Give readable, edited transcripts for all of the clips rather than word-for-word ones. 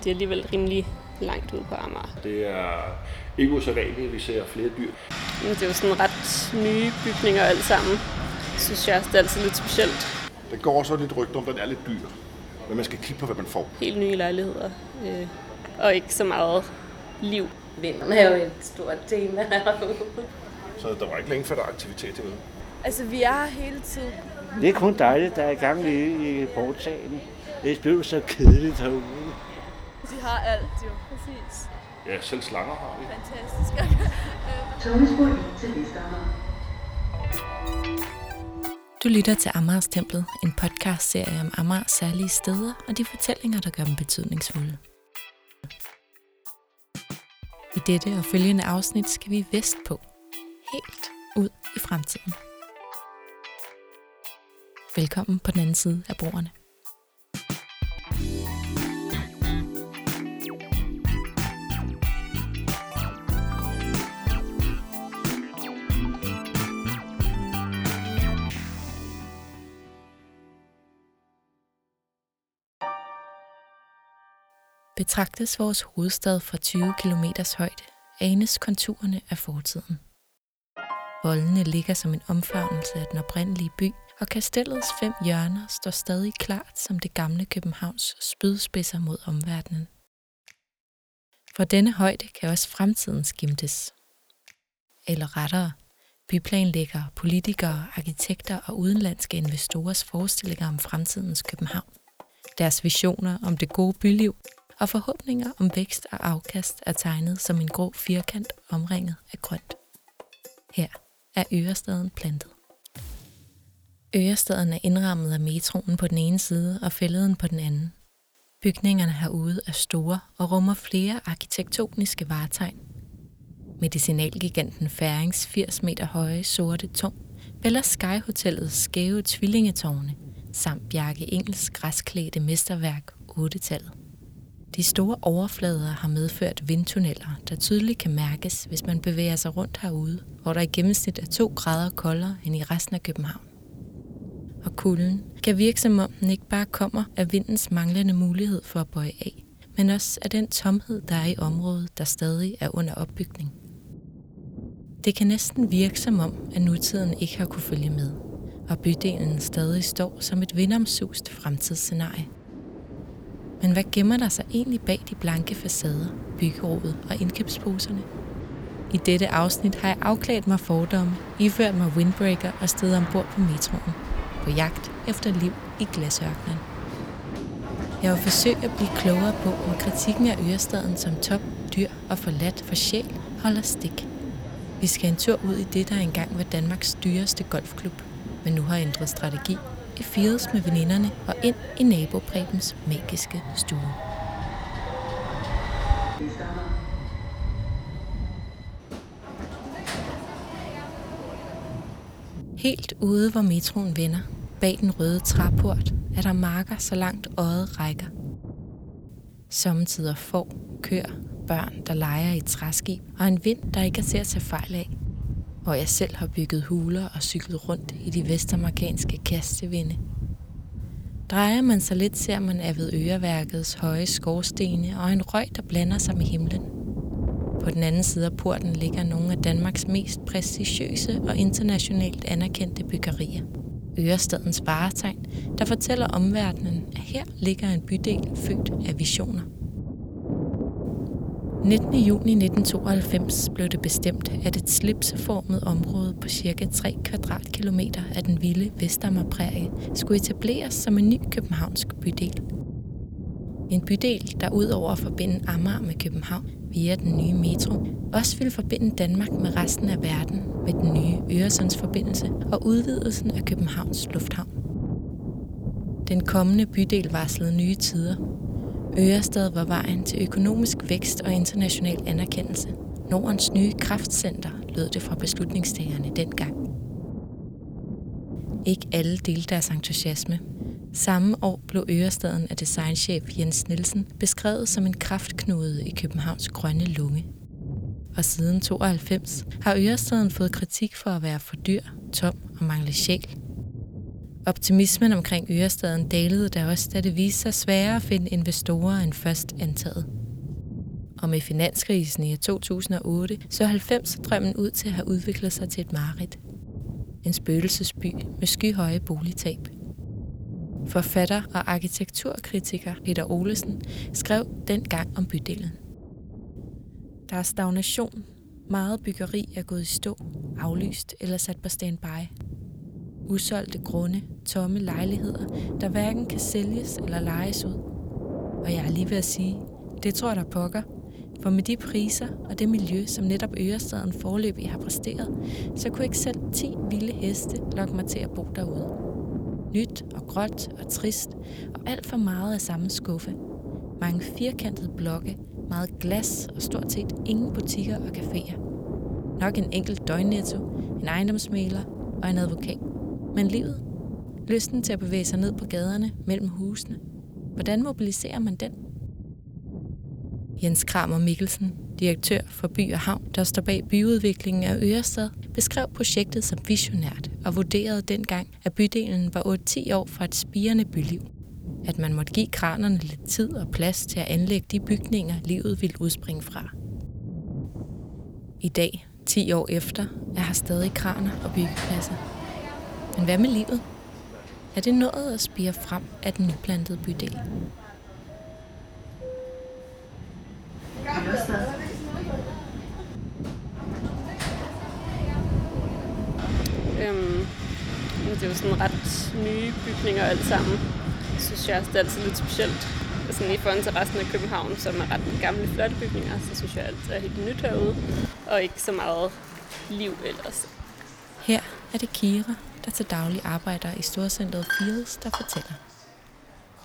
det er alligevel rimelig langt ude på Amager. Det er ikke usædvanligt, vi ser flere dyr. Det er jo sådan ret nye bygninger alt sammen. Synes jeg, det er altid lidt specielt. Der går så lidt rygter om, den er lidt dyr. Men man skal kigge på, hvad man får. Helt nye lejligheder. Og ikke så meget liv. Vinteren er jo et stort tema herude. Så der var ikke længe før, der er aktivitet herude? Altså, vi er hele tiden. Det er kun dejligt, der er i gang i portsalen. Det bliver så kedeligt herude. De har alt, jo. Præcis. Ja, selv slanger har vi. Fantastisk. Tommespor til Vestamager. Du lytter til Amagerstemplet, en podcastserie om Amagers særlige steder og de fortællinger, der gør dem betydningsfulde. I dette og følgende afsnit skal vi vestpå, helt ud i fremtiden. Velkommen på den anden side af broerne. Betragtes vores hovedstad fra 20 kilometers højde, anes konturerne af fortiden. Voldene ligger som en omfavnelse af den oprindelige by, og kastellets 5 hjørner står stadig klart som det gamle Københavns spydspidser mod omverdenen. Fra denne højde kan også fremtiden skimtes. Eller rettere, byplanlæggere, politikere, arkitekter og udenlandske investorers forestillinger om fremtidens København. Deres visioner om det gode byliv og forhåbninger om vækst og afkast er tegnet som en grå firkant omringet af grønt. Her er Ørestaden plantet. Ørestaden er indrammet af metroen på den ene side og fælleden på den anden. Bygningerne herude er store og rummer flere arkitektoniske vartegn. Medicinalgiganten Færings 80 meter høje sorte tårn, Bella Skyhotellets skæve tvillingetårne, samt Bjarke Ingels græsklædte mesterværk 8-tallet. De store overflader har medført vindtunneller, der tydeligt kan mærkes, hvis man bevæger sig rundt herude, hvor der i gennemsnit er 2 grader koldere end i resten af København. Og kulden kan virke som om den ikke bare kommer af vindens manglende mulighed for at bøje af, men også af den tomhed, der er i området, der stadig er under opbygning. Det kan næsten virke som om, at nutiden ikke har kunne følge med, og bydelen stadig står som et vindomsust fremtidsscenarie. Men hvad gemmer der sig egentlig bag de blanke facader, byggerodet og indkøbsposerne? I dette afsnit har jeg afklædt mig fordomme, iført mig windbreaker og steget ombord på metroen, på jagt efter liv i glasørkenen. Jeg har forsøgt at blive klogere på, om kritikken af Ørestaden som tom, dyr og forladt for sjæl holder stik. Vi skal en tur ud i det, der engang var Danmarks dyreste golfklub, men nu har ændret strategi. I Fields med veninderne og ind i nabo-Prebens magiske stue. Helt ude, hvor metroen vender, bag den røde træport, er der marker så langt øjet rækker. Sommetider får, køer, børn, der leger i træskib og en vind, der ikke er til at tage fejl af. Hvor jeg selv har bygget huler og cyklet rundt i de vestamagerske kastevinde. Drejer man sig lidt, ser man af ved Øreværkets høje skorstene og en røg, der blander sig med himlen. På den anden side af porten ligger nogle af Danmarks mest prestigiøse og internationalt anerkendte byggerier. Ørestadens varetegn, der fortæller omverdenen, at her ligger en bydel født af visioner. 19. juni 1992 blev det bestemt, at et slipseformet område på ca. 3 kvadratkilometer af den vilde Vestamagerprærie skulle etableres som en ny københavnsk bydel. En bydel, der udover at forbinde Amager med København via den nye metro, også ville forbinde Danmark med resten af verden med den nye Øresundsforbindelse og udvidelsen af Københavns Lufthavn. Den kommende bydel varslede nye tider. Ørestad var vejen til økonomisk vækst og international anerkendelse. Nordens nye kraftcenter lød det fra beslutningstagerne dengang. Ikke alle delte deres entusiasme. Samme år blev Ørestaden af designchef Jens Nielsen beskrevet som en kraftknude i Københavns grønne lunge. Og siden 92 har Ørestaden fået kritik for at være for dyr, tom og mangle sjæl. Optimismen omkring Ørestaden dalede da også, da det viste sig sværere at finde investorer end først antaget. Og med finanskrisen i 2008 så 90'er-drømmen ud til at have udviklet sig til et mareridt. En spøgelsesby med skyhøje boligtab. Forfatter og arkitekturkritiker Peter Olesen skrev dengang om bydelen. Der er stagnation. Meget byggeri er gået i stå, aflyst eller sat på standby. Usolgte grunde, tomme lejligheder, der hverken kan sælges eller lejes ud. Og jeg er lige ved at sige, det tror jeg der pokker. For med de priser og det miljø, som netop Ørestaden foreløbig har præsteret, så kunne ikke selv 10 vilde heste lokke mig til at bo derude. Nyt og gråt og trist, og alt for meget af samme skuffe. Mange firkantede blokke, meget glas og stort set ingen butikker og caféer. Nok en enkelt døgnnetto, en ejendomsmægler og en advokat. Men livet? Lysten til at bevæge sig ned på gaderne mellem husene. Hvordan mobiliserer man den? Jens Kramer Mikkelsen, direktør for By og Havn, der står bag byudviklingen af Ørestad, beskrev projektet som visionært og vurderede dengang, at bydelen var 8-10 år fra et spirende byliv. At man måtte give kranerne lidt tid og plads til at anlægge de bygninger, livet ville udspringe fra. I dag, 10 år efter, er her stadig kraner og byggepladser. Men hvad med livet? Er det nået at spire frem af den nyplantede bydel? Det er jo sådan ret nye bygninger alt sammen. Jeg synes jeg også, det er altid lidt specielt. Sådan i forhold til resten af København, som er ret gamle, flotte bygninger, så synes jeg altid er helt nyt herude. Og ikke så meget liv ellers. Her er det Kira, der til daglig arbejder i storcentret Fields, der fortæller.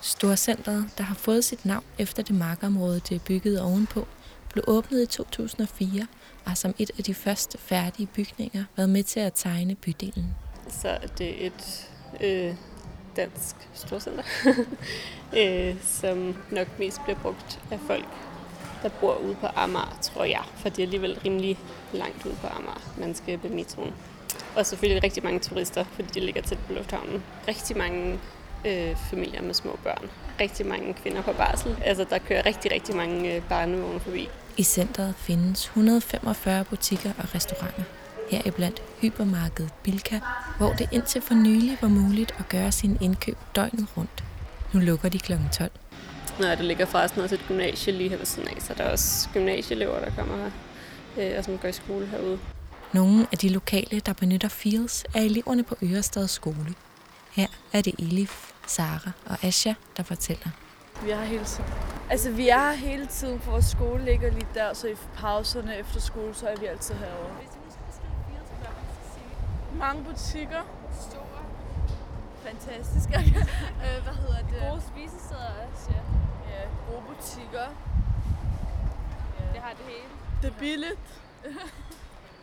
Storcentret, der har fået sit navn efter det markområde, det er bygget ovenpå, blev åbnet i 2004 og har som et af de første færdige bygninger været med til at tegne bydelen. Så det er et dansk storcenter, som nok mest bliver brugt af folk, der bor ude på Amager, tror jeg. For det er alligevel rimelig langt ude på Amager, man skal på metroen. Og selvfølgelig rigtig mange turister, fordi de ligger tæt på lufthavnen. Rigtig mange familier med små børn. Rigtig mange kvinder på barsel. Altså, der kører rigtig, rigtig mange barnevogne forbi. I centret findes 145 butikker og restauranter. Heriblandt hypermarkedet Bilka, hvor det indtil for nylig var muligt at gøre sine indkøb døgnet rundt. Nu lukker de kl. 12. Nå, det ligger forresten også et gymnasie lige her ved siden af, så der er også gymnasieelever, der kommer her, og som går i skole herude. Nogle af de lokale, der benytter Fields, er eleverne på Ørestad Skole. Her er det Elif, Sara og Asha, der fortæller. Vi er her hele tiden. Altså, vi er her hele tiden, for vores skole ligger lige der, så i pauserne efter skole, så er vi altid herovre. Hvis du skulle beskrive Fields, hvad man skal sige? Mange butikker. Store. Fantastisk. Hvad hedder det? Gode spisesteder også, ja. Ja, gode butikker. Ja. Det har det hele. Det er billigt.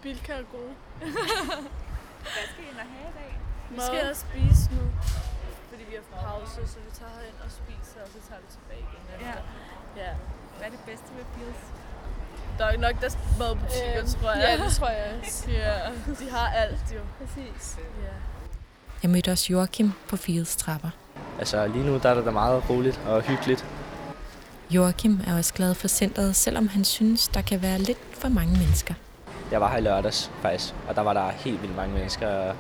Bilka er gode. Hvad skal I ind og have i dag? Vi skal ind og spise nu, fordi vi har pause, så vi tager herind og spiser, og så tager vi tilbage igen. Ja. Ja. Hvad er det bedste ved Fields? Der er nok deres madbutikker, tror jeg. Ja, det tror jeg. Ja. De har alt, jo. Præcis. Ja. Jeg mødte også Joachim på Fields trapper. Altså lige nu der er det meget roligt og hyggeligt. Joachim er også glad for centret, selvom han synes, der kan være lidt for mange mennesker. Jeg var her i lørdags faktisk, og der var der helt vildt mange mennesker,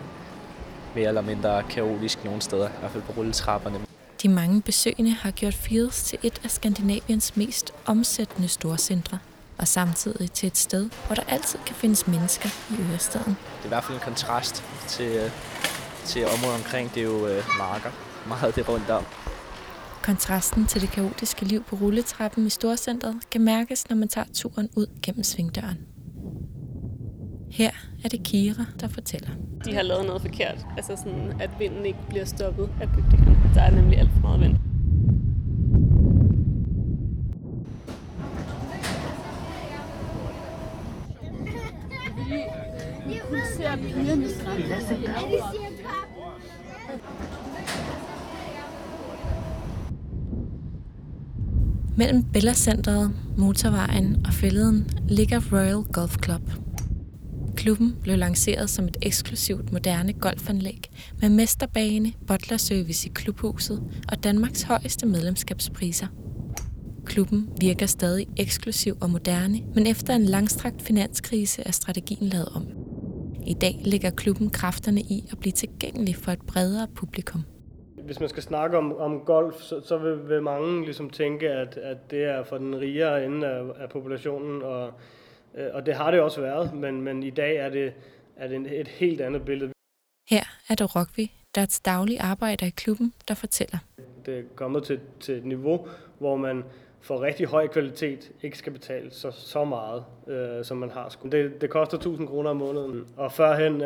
mere eller mindre kaotisk nogle steder, i hvert fald på rulletrapperne. De mange besøgende har gjort Fields til et af Skandinaviens mest omsættende storcentre, og samtidig til et sted, hvor der altid kan findes mennesker i Ørestaden. Det er i hvert fald en kontrast til området omkring, det er jo marker, meget det rundt om. Kontrasten til det kaotiske liv på rulletrappen i storcentret kan mærkes, når man tager turen ud gennem svingdøren. Her er det Kira, der fortæller. De har lavet noget forkert, altså sådan, at vinden ikke bliver stoppet af bygningerne. Der er nemlig alt for meget vind. Mellem Bella Centret, motorvejen og fælleden ligger Royal Golf Club. Klubben blev lanceret som et eksklusivt moderne golfanlæg med mesterbane, butlerservice i klubhuset og Danmarks højeste medlemskabspriser. Klubben virker stadig eksklusiv og moderne, men efter en langstrakt finanskrise er strategien lavet om. I dag ligger klubben kræfterne i at blive tilgængelig for et bredere publikum. Hvis man skal snakke om golf, så vil mange ligesom tænke, at det er for den rigere ende af populationen, og det har det også været, men i dag er det et helt andet billede. Her er det Rockby, der er et dagligt arbejder i klubben, der fortæller. Det er kommet til et niveau, hvor man for rigtig høj kvalitet ikke skal betale så meget, som man har. Det koster 1.000 kroner om måneden, og førhen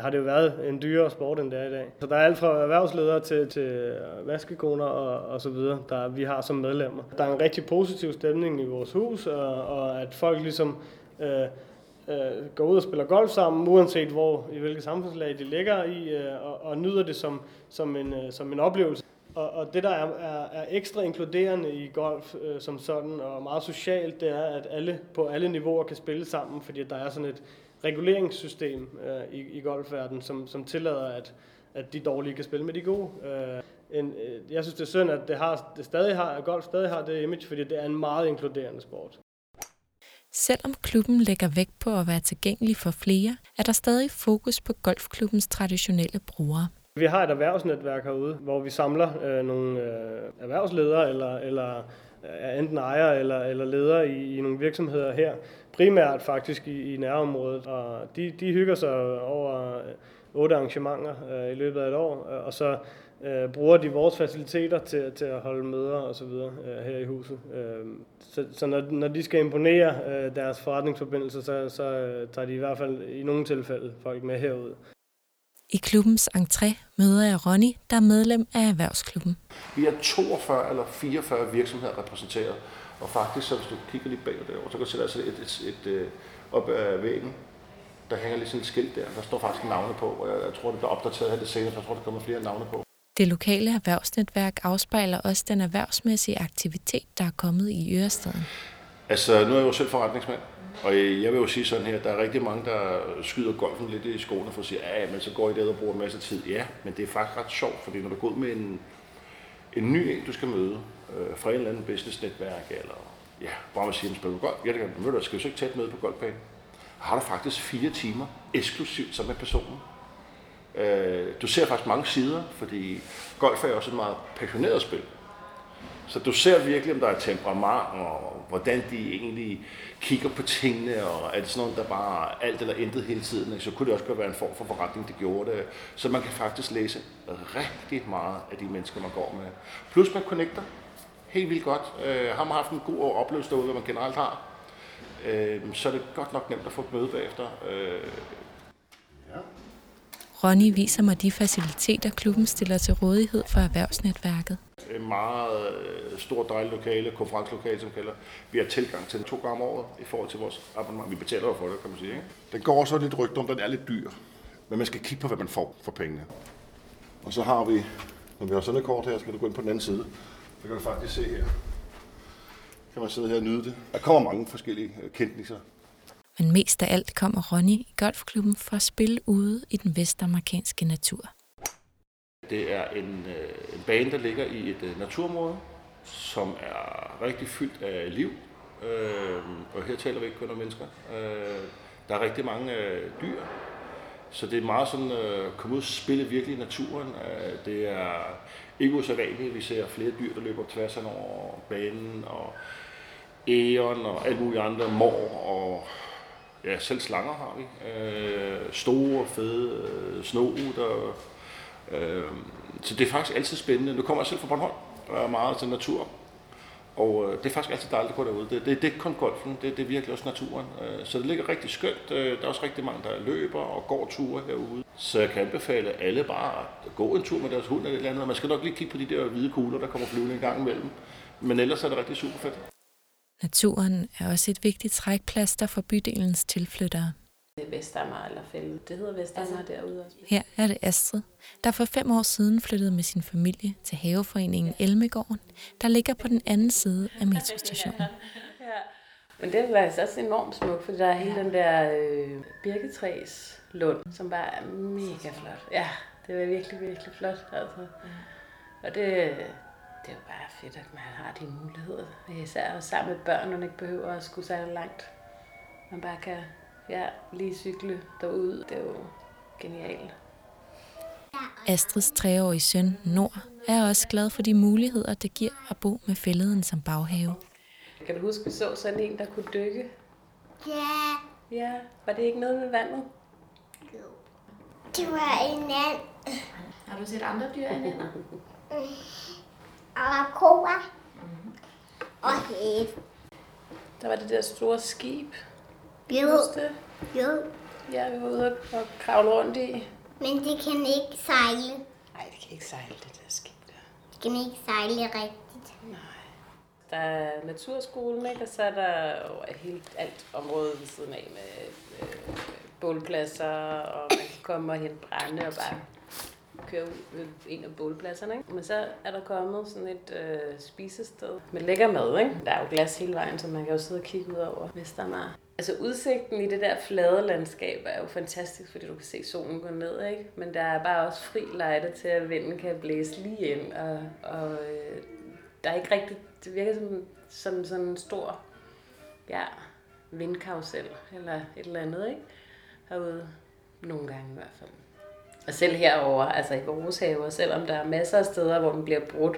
har det jo været en dyrere sport, end det er i dag. Så der er alt fra erhvervsledere til vaskekoner og så videre, der vi har som medlemmer. Der er en rigtig positiv stemning i vores hus, og at folk ligesom går ud og spiller golf sammen, uanset i hvilket samfundslag de ligger i, og nyder det som en oplevelse. Og det, der er ekstra inkluderende i golf som sådan, og meget socialt, det er, at alle på alle niveauer kan spille sammen, fordi der er sådan et reguleringssystem i golfverdenen, som tillader, at de dårlige kan spille med de gode. Jeg synes, det er synd, at golf stadig har det image, fordi det er en meget inkluderende sport. Selvom klubben lægger vægt på at være tilgængelig for flere, er der stadig fokus på golfklubbens traditionelle brugere. Vi har et erhvervsnetværk herude, hvor vi samler nogle erhvervsledere eller enten ejere eller ledere i nogle virksomheder her. Primært faktisk i nærområdet, og de hygger sig over 8 arrangementer i løbet af et år, og så bruger de vores faciliteter til at holde møder og så videre her i huset. Så når de skal imponere deres forretningsforbindelser, så tager de i hvert fald i nogle tilfælde folk med herud. I klubbens entré møder jeg Ronny, der er medlem af erhvervsklubben. Vi er 42 eller 44 virksomheder repræsenteret, og faktisk, så hvis du kigger lige bag derovre, så kan du se, der er sådan et op ad væggen, der hænger lidt sådan et skilt der. Der står faktisk navne på, og jeg tror, det bliver opdateret her lidt senere, for jeg tror, der kommer flere navne på. Det lokale erhvervsnetværk afspejler også den erhvervsmæssige aktivitet, der er kommet i Ørestaden. Altså, nu er jeg jo selv forretningsmand. Og jeg vil jo sige sådan her, der er rigtig mange, der skyder golfen lidt i skoene for at sige, men så går I der og bruger en masse tid. Ja, men det er faktisk ret sjovt, fordi når du går ud med en ny en, du skal møde fra en eller anden businessnetværk, eller ja, bare man siger, at man spiller golf. Ja, det kan du. Skal jo så ikke tage et møde på golfbanen. Har du faktisk 4 timer eksklusivt sammen med personen. Du ser faktisk mange sider, fordi golf er jo også et meget passioneret spil. Så du ser virkelig, om der er temperament, og hvordan de egentlig kigger på tingene, og er det sådan noget, der bare alt eller intet hele tiden, så kunne det også godt være en form for forretning, det gjorde det. Så man kan faktisk læse rigtig meget af de mennesker, man går med. Plus man connecter helt vildt godt. Har man haft en god oplevelse derude, hvad man generelt har, så er det godt nok nemt at få et møde bagefter. Ja. Ronny viser mig de faciliteter, klubben stiller til rådighed for erhvervsnetværket. En meget stor, dejlig lokale, konferencelokale, som kalder. Vi har tilgang til den 2 gange om året i forhold til vores abonnement. Vi betaler jo for det, kan man sige. Ikke? Den går også lidt rygte om, den er lidt dyr. Men man skal kigge på, hvad man får for pengene. Og så har vi, når vi har sådan et kort her, så kan du gå ind på den anden side. Så kan du faktisk se her. Kan man sidde her og nyde det. Der kommer mange forskellige kendtiser. Men mest af alt kommer Ronny i golfklubben for at spille ude i den vestamerikanske natur. Det er en bane, der ligger i et naturområde, som er rigtig fyldt af liv. Og her taler vi ikke kun om mennesker. Der er rigtig mange dyr. Så det er meget sådan, komme ud og spille virkelig i naturen. Det er ikke usædvanligt, vi ser flere dyr, der løber tværs over banen, og æren og alle mulige andre, mår og... Ja, selv slanger har vi. Store, fede snoruder. Så det er faktisk altid spændende. Nu kommer jeg selv fra Bornholm, der er meget til natur. Og det er faktisk altid dejligt at gå derude. Det er ikke kun golfen, det er virkelig også naturen. Så det ligger rigtig skønt. Der er også rigtig mange, der løber og går ture herude. Så jeg kan anbefale alle bare at gå en tur med deres hund eller et eller andet. Man skal nok lige kigge på de der hvide kugler, der kommer flyvende en gang imellem. Men ellers er det rigtig super fedt. Naturen er også et vigtigt trækplaster for bydelens tilflyttere. Det er Vestamager eller Fields. Det hedder Vestamager altså, derude også. Her er det Astrid, der for 5 år siden flyttede med sin familie til haveforeningen Elmegården, der ligger på den anden side af metrostationen. Men den var altså også enormt smuk, for der er hele den der birketræs lund, som bare er mega flot. Ja, det var virkelig, virkelig flot. Altså. Ja. Og det er jo bare fedt, at man har de muligheder. Især sammen med børn, og man ikke behøver at skulle sejle langt. Man bare kan lige cykle derude. Det er jo genialt. Astrids 3-årige søn, Nord, er også glad for de muligheder, det giver at bo med fælleden som baghave. Kan du huske, vi så sådan en, der kunne dykke? Ja. Ja, var det ikke noget med vandet? Jo. Det var en and. Har du set andre dyr end ander? Og koger. Og hæv. Der var det der store skib. Jo. Jo. Ja, vi var ude og kravle rundt i. Men det kan ikke sejle. Nej, det kan ikke sejle, det der skib der. Det kan ikke sejle rigtigt. Nej. Der er naturskolen, ikke? Og så er der helt alt området ved siden af med bålpladser, og man kan komme og hente brænde og bare køre ud ved en af bålpladserne, ikke? Men så er der kommet sådan et spisested med lækker mad, ikke? Der er jo glas hele vejen, så man kan jo sidde og kigge ud over Vestamager. Altså udsigten i det der flade landskab er jo fantastisk, fordi du kan se solen gå ned, ikke? Men der er bare også fri lejde til, at vinden kan blæse lige ind, og der er ikke rigtig, det virker som sådan en stor vindkarusel eller et eller andet, ikke? Herude nogle gange i hvert fald. Og selv herover, altså i vores haver, selvom der er masser af steder, hvor man bliver brudt,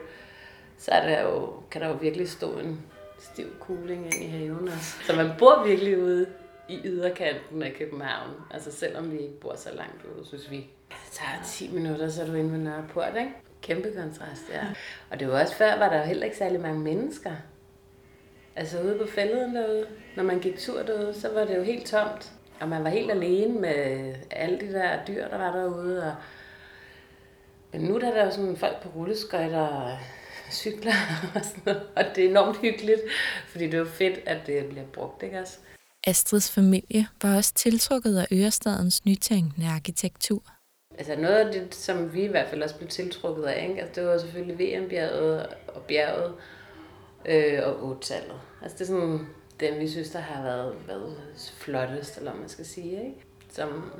så er der jo, kan der jo virkelig stå en stiv kugling ind i haven også. Så man bor virkelig ude i yderkanten af København. Altså selvom vi ikke bor så langt ude, synes vi. Det tager 10 minutter, så er du inde ved Nørre Port, ikke? Kæmpe kontrast, ja. Og det var også før, var der jo heller ikke særlig mange mennesker. Altså ude på fælleden derude, når man gik tur derude, så var det jo helt tomt. Og man var helt alene med alle de der dyr, der var derude. Og men nu der er der jo sådan folk på rulleskøjter og cykler og sådan noget. Og det er enormt hyggeligt, fordi det er jo fedt, at det bliver brugt, ikke også? Astrids familie var også tiltrukket af Ørestadens nytænkende arkitektur. Altså noget af det, som vi i hvert fald også blev tiltrukket af, ikke? Altså det var selvfølgelig VM-bjerget og bjerget og 8-tallet. Altså det er sådan dem, vi synes, der har været flottest, eller man skal sige, ikke? Som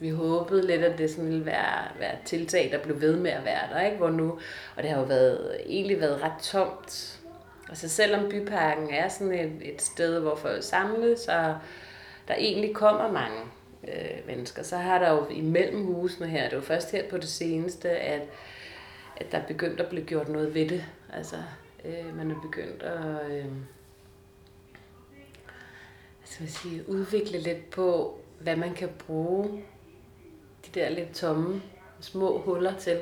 vi håbede lidt, at det sådan ville være tiltag, der blev ved med at være der, ikke? Hvor nu, og det har jo egentlig været ret tomt. Altså selvom byparken er sådan et sted, hvor folk samles, så der egentlig kommer mange mennesker, så har der jo imellem husene her, det var først her på det seneste, at der begyndt at blive gjort noget ved det. Altså man er begyndt at udvikle lidt på, hvad man kan bruge de der lidt tomme, små huller til.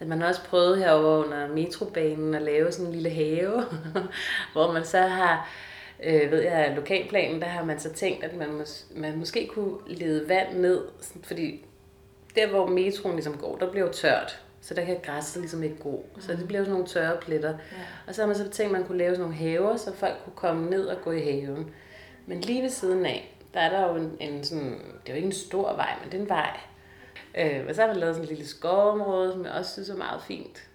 At man har også prøvet herovre under metrobanen at lave sådan en lille have, hvor man så har, ved jeg, lokalplanen, der har man så tænkt, at man måske kunne lede vand ned, fordi der, hvor metroen ligesom går, der bliver jo tørt, så der kan græsset ligesom ikke gro, så det bliver jo sådan nogle tørre pletter. Ja. Og så har man så tænkt, at man kunne lave sådan nogle haver, så folk kunne komme ned og gå i haven. Men lige ved siden af, der er jo en sådan, det er jo ikke en stor vej, men det er en vej. Og så har man lavet sådan en lille skovområde, som jeg også synes er meget fint.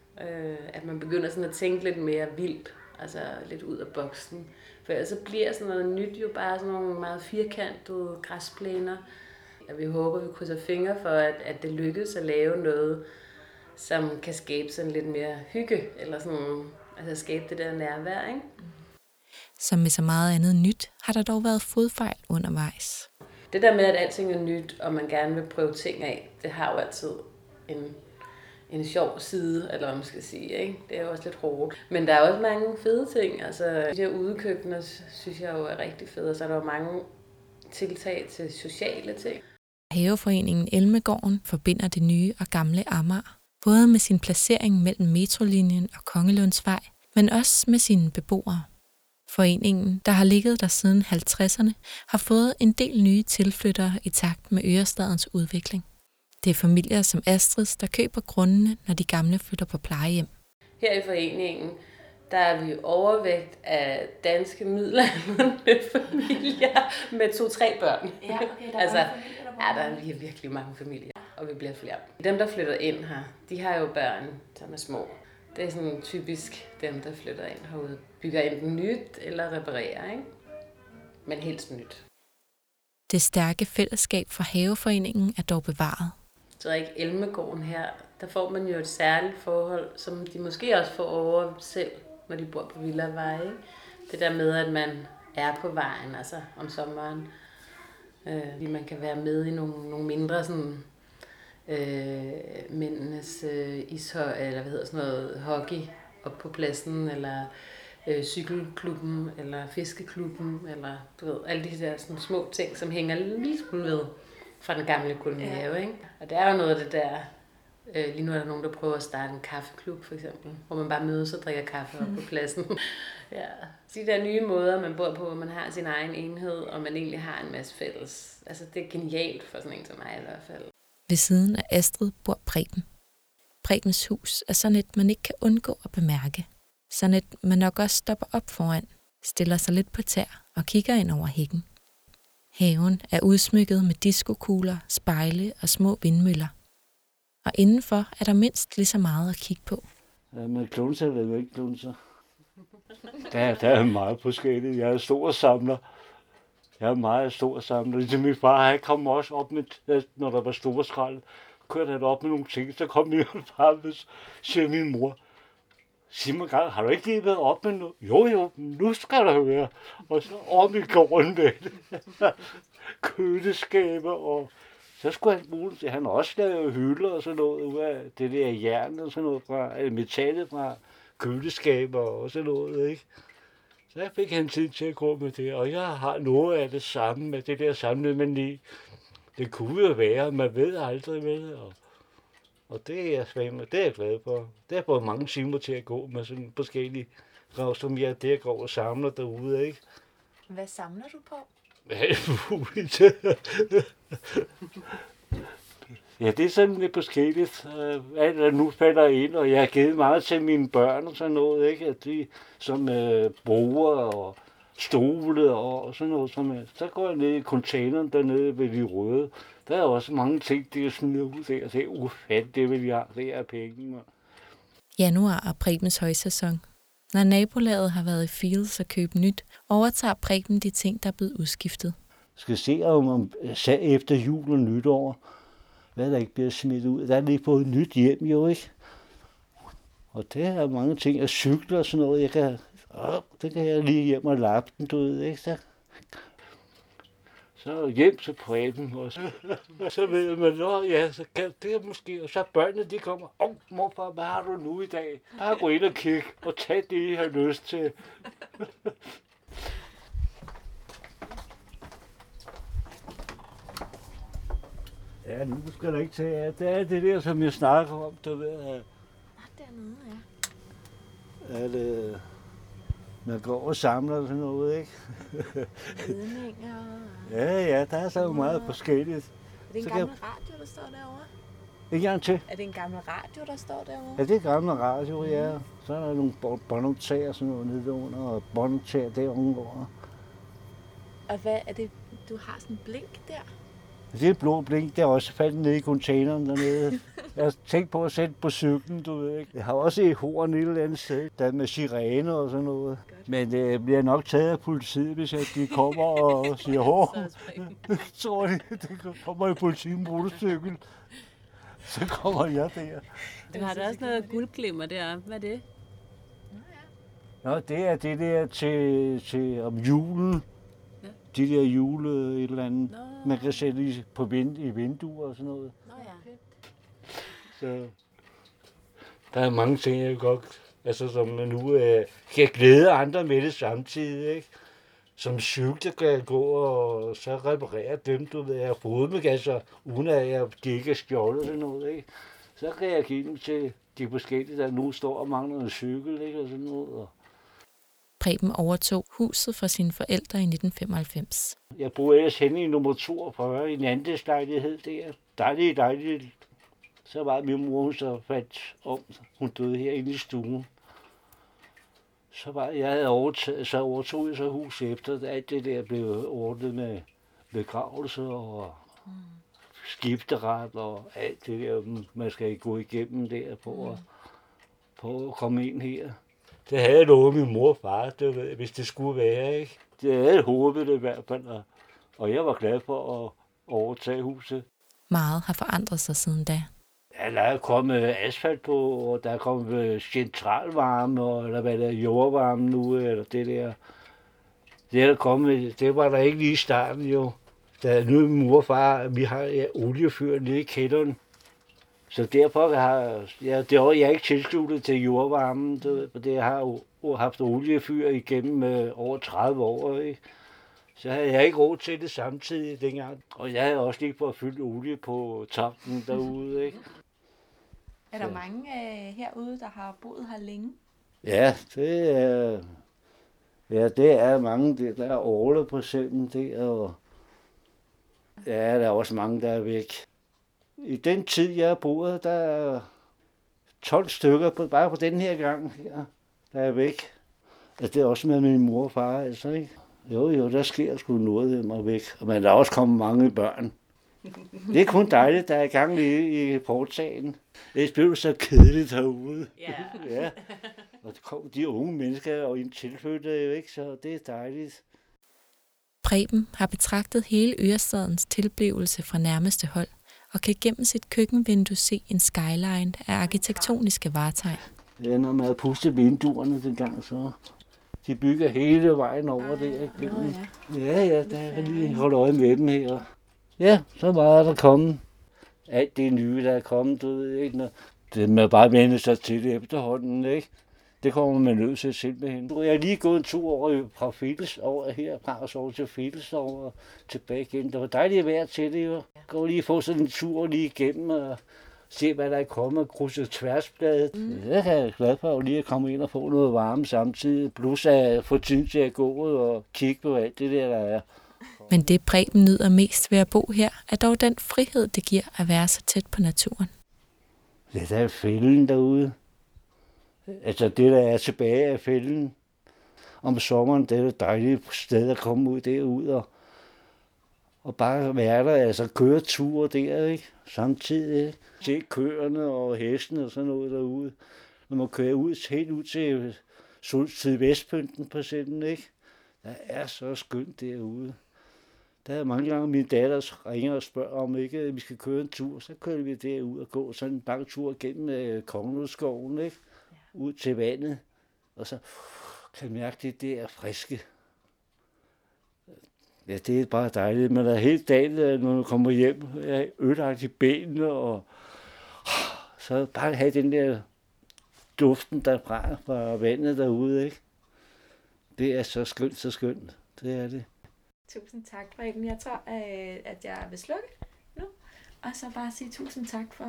At man begynder sådan at tænke lidt mere vildt, altså lidt ud af boksen. For ellers så bliver sådan noget nyt jo bare sådan nogle meget firkantede græsplæner. Og vi håber, vi krydser fingre for, at det lykkes at lave noget, som kan skabe sådan lidt mere hygge, eller sådan, altså skabe det der nærvær, ikke? Som med så meget andet nyt, har der dog været fodfejl undervejs. Det der med, at alting er nyt, og man gerne vil prøve ting af, det har jo altid en sjov side, eller hvad man skal sige, ikke? Det er jo også lidt hårdt. Men der er også mange fede ting, altså de der udekøkkener, synes jeg jo er rigtig fede, og så er der jo mange tiltag til sociale ting. Haveforeningen Elmegården forbinder det nye og gamle Amager, både med sin placering mellem metrolinjen og Kongelundsvej, men også med sine beboere. Foreningen, der har ligget der siden 50'erne, har fået en del nye tilflyttere i takt med Ørestadens udvikling. Det er familier som Astrids, der køber grundene, når de gamle flytter på plejehjem. Her i foreningen, der er vi overvægt af danske middelaldrende familier med 2-3 børn. Ja, okay, der altså, der er virkelig mange familier, og vi bliver flere. Dem, der flytter ind her, de har jo børn, som er små. Det er sådan typisk dem, der flytter ind herude, bygger enten nyt eller reparerer, ikke? men helst nyt. Det stærke fællesskab fra haveforeningen er dog bevaret. Så ikke Elmegården her, der får man jo et særligt forhold, som de måske også får over selv, når de bor på Villavej. Det der med, at man er på vejen, altså om sommeren. Man kan være med i nogle mindre sådan mændenes hockey op på pladsen, eller cykelklubben, eller fiskeklubben, eller du ved, alle de der sådan, små ting, som hænger lige smule ved fra den gamle kolonihave, ja. Ikke? Og der er jo noget af det der, lige nu er der nogen, der prøver at starte en kaffeklub for eksempel, hvor man bare mødes og drikker kaffe op på pladsen. Ja. De der nye måder, man bor på, hvor man har sin egen enhed, og man egentlig har en masse fælles. Altså det er genialt for sådan en som mig i hvert fald. Ved siden af Astrid bor Preben. Prebens hus er sådan et, man ikke kan undgå at bemærke. Sådan et, man nok også stopper op foran, stiller sig lidt på tær og kigger ind over hækken. Haven er udsmykket med diskokugler, spejle og små vindmøller. Og indenfor er der mindst lige så meget at kigge på. Med klunser eller ikke klunser? Der er meget forskelligt. Jeg er stor samler. Ligesom min far, han kom også op med, når der var store skrald. Kørte han op med nogle ting, så kom min far, siger min mor. Sig mig gang, har du ikke lige været op med noget? Jo, nu skal der være. Og så op i gården med det. Køleskaber og... Så skulle han bruge det. Han også lavede hylder og sådan noget ud af det der jern og sådan noget fra, eller metallet fra køleskaber og sådan noget, ikke? Så jeg fik han tid til at gå med det, og jeg har noget af det samme med det der samlemani. Det kunne jo være, man ved aldrig med og det er jeg svæmmer, det er jeg glad for. Det er bare mange timer til at gå med sådan forskellige grav, som jeg der går og samler derude, ikke? Hvad samler du på? Ja, det er sådan lidt forskelligt. Alt der nu falder ind, og jeg har givet meget til mine børn og sådan noget, ikke? At de som bruger og stole og sådan noget. Så går jeg ned i containeren dernede ved de røde. Der er også mange ting, de er smidt ud der og siger, ufatteligt, det vil jeg, det er penge. Januar er Prebens højsæson. Når nabolaget har været i Fields og købt nyt, overtager Preben de ting, der er blevet udskiftet. Skal se om efter jul og nytår, hvad der ikke bliver smidt ud. Der er lige fået nyt hjem jo, ikke? Og det er mange ting. Jeg cykler og sådan noget. Det kan jeg lige hjem og lappe den, du ved, ikke? Så hjem til Preben også. Så ved man, så kan det måske. Og så børnene, de kommer. Morfar, hvad har du nu i dag? Bare gå ind og kig og tag det, I har lyst til. Ja, nu skal der ikke tage af. Det er det der, som jeg snakker om. Der ved, dernede, ja. At man går og samler sådan noget, ikke? Ledninger. Ja, der er så jo meget forskelligt. Er det en gammel radio, der står derovre? En gang til. Er det en gammel radio, der står derovre? Ja, det er en gammel radio, ja. Så er der nogle båndoptager sådan noget nede under, og båndoptager derovre. Og hvad er det, du har sådan en blink der? Det er et blå blink, der også faldt ned i containeren dernede. Jeg tænkte på at sætte på cyklen, du ved ikke. Jeg har også et horn et eller andet sted, der med sirener og sådan noget. Godt. Men det bliver nok taget af politiet, hvis de kommer og siger, tror de, det kommer i politiet med motorcykel. Så kommer jeg der. Du har da også noget guldglimmer der. Hvad er det? Nå, det er det der til om julen. De der jule et eller andet, man kan sætte på i vinduer og sådan noget. Nå ja. Så der er mange ting, jeg godt, altså som man nu kan glæde andre med det samtidig, ikke? Som cykler kan jeg gå og så reparere dem, du ved, jeg har fået med, altså uden at de ikke er stjålet sådan noget, ikke? Så kan jeg give dem til de forskellige, der nu står og mangler en cykel, ikke? Og sådan noget, Preben overtog huset fra sine forældre i 1995. Jeg boede ellers henne i nummer 42 i en andelslejlighed der. Dejligt. Så var min mor, hun så fandt om. Hun døde herinde i stuen. Så overtog jeg så huset efter, da alt det der blev ordnet med begravelser og skifteret og alt det der, man skal gå igennem der på at komme ind her. Det havde jeg lovet min mor og far, det, hvis det skulle være, ikke? Det havde håbet det i hvert fald, og jeg var glad for at overtage huset. Meget har forandret sig siden da. Ja, der er kommet asfalt på, og der er kommet centralvarme, eller hvad der er, jordvarme nu, eller det der. Det er der kommet, det var der ikke lige i starten jo. Da nu min mor og far, vi har oliefyr nede i kælderen. Så derfor har jeg ikke tilsluttet til jordvarmen, for det har jo haft oliefyr igennem over 30 år. Ikke? Så havde jeg ikke råd til det samtidig dengang. Og jeg havde også lige fået fyldt olie på tanken derude. Ikke? Er der mange herude, der har boet her længe? Ja, det er mange. Der er Orle på søen der, og ja, der er også mange, der er væk. I den tid, jeg har boet, der er 12 stykker, bare på den her gang her, der er væk. Altså, det er også med min mor og far, altså, ikke? Jo, der sker sgu noget af mig væk. Men der er også kommet mange børn. Det er kun dejligt, der er i gang lige i portsagen. Det blev så kedeligt herude. Yeah. Ja. Og der kom de unge mennesker og en tilflyttede jo ikke, så det er dejligt. Preben har betragtet hele Ørestadens tilblivelse fra nærmeste hold og kan gennem sit køkkenvindue se en skyline af arkitektoniske vartegn. Det ender med at puste vinduerne dengang, så de bygger hele vejen over der. Ja, der kan lige holde øje med dem her. Ja, så meget der kommet. Alt det nye, der er kommet, du ved ikke. Det man bare vende sig til det efterhånden, ikke? Det kommer man nødt til selv med hende. Jeg har lige gået en tur over fra Fields over herfra, og så over til Fields og tilbage igen. Det var dejligt vejr til det jo. Gå lige få sådan en tur lige igennem og se, hvad der er kommet og krydse tværsbladet. Det er jeg glad for, lige at komme ind og få noget varme samtidig. Plus at få tid til at gå ud og kigge på alt det der er. Men det Preben nyder mest ved at bo her, er dog den frihed, det giver at være så tæt på naturen. Ja, der er fælden derude. Altså det, der er tilbage af fælden om sommeren, det er et dejligt sted at komme ud derud og bare være der, altså køre ture der, ikke? Samtidig, ikke? Se køerne og hestene og sådan noget derude. Når man kører ud, helt ud til Sydvestpynten på sætten, ikke? Der er så skønt derude. Der er mange gange, min datter ringer og spørger, om ikke at vi skal køre en tur. Så kører vi derud og går sådan en lang tur gennem Kongelundskoven, ikke? Ud til vandet, og så kan jeg mærke, det der friske. Ja, det er bare dejligt. Man er helt dagen, når man kommer hjem, er ødelagt i benene, og så bare have den der duften derfra, fra vandet derude, ikke? Det er så skønt, så skønt. Det er det. Tusind tak, Preben. Jeg tror, at jeg vil slukke nu, og så bare sige tusind tak for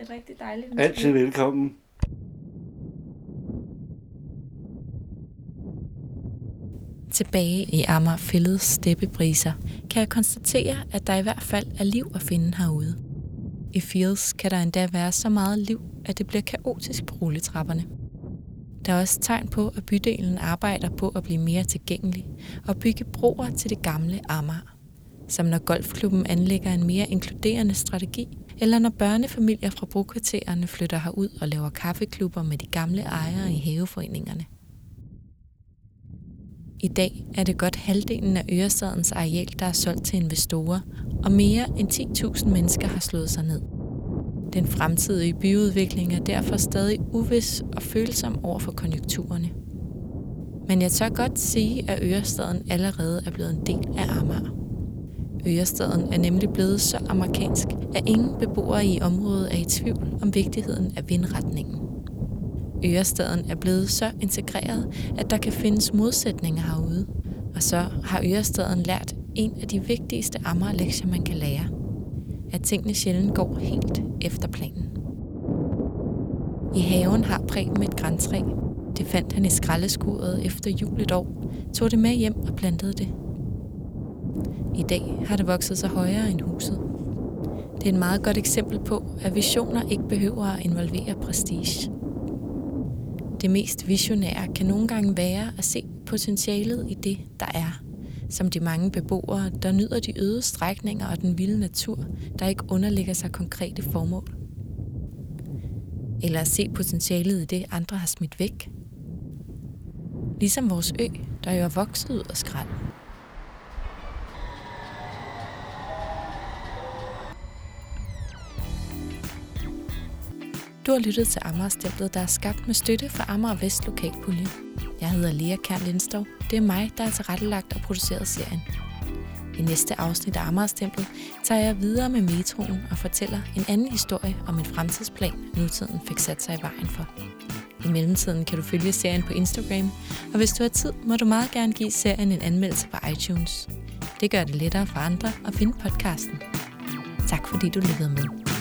et rigtig dejligt interview. Altid velkommen. Tilbage i Amager Fælleds steppebriser kan jeg konstatere, at der i hvert fald er liv at finde herude. I Fields kan der endda være så meget liv, at det bliver kaotisk på rulletrapperne. Der er også tegn på, at bydelen arbejder på at blive mere tilgængelig og bygge broer til det gamle Amager. Som når golfklubben anlægger en mere inkluderende strategi, eller når børnefamilier fra brokvartererne flytter herud og laver kaffeklubber med de gamle ejere i haveforeningerne. I dag er det godt halvdelen af Ørestadens areal, der er solgt til investorer, og mere end 10.000 mennesker har slået sig ned. Den fremtidige byudvikling er derfor stadig uvis og følsom over for konjunkturerne. Men jeg tør godt sige, at Ørestaden allerede er blevet en del af Amager. Ørestaden er nemlig blevet så amerikansk, at ingen beboere i området er i tvivl om vigtigheden af vindretningen. Ørestaden er blevet så integreret, at der kan findes modsætninger herude. Og så har Ørestaden lært en af de vigtigste Amager-lektier, man kan lære. At tingene sjældent går helt efter planen. I haven har Preben et grantræ. Det fandt han i skraldeskuret efter jul et år, tog det med hjem og plantede det. I dag har det vokset sig højere end huset. Det er et meget godt eksempel på, at visioner ikke behøver at involvere prestige. Det mest visionære kan nogle gange være at se potentialet i det, der er. Som de mange beboere, der nyder de øde strækninger og den vilde natur, der ikke underlægger sig konkrete formål. Eller at se potentialet i det, andre har smidt væk. Ligesom vores ø, der jo er vokset ud af skrald. Du har lyttet til Amagerstemplet, der er skabt med støtte fra Amager Vest Lokalpulje. Jeg hedder Lea Kær. Det er mig, der er tilrettelagt og produceret serien. I næste afsnit af Amagerstemplet tager jeg videre med metroen og fortæller en anden historie om en fremtidsplan, nutiden fik sat sig i vejen for. I mellemtiden kan du følge serien på Instagram, og hvis du har tid, må du meget gerne give serien en anmeldelse på iTunes. Det gør det lettere for andre at finde podcasten. Tak fordi du lyttede med.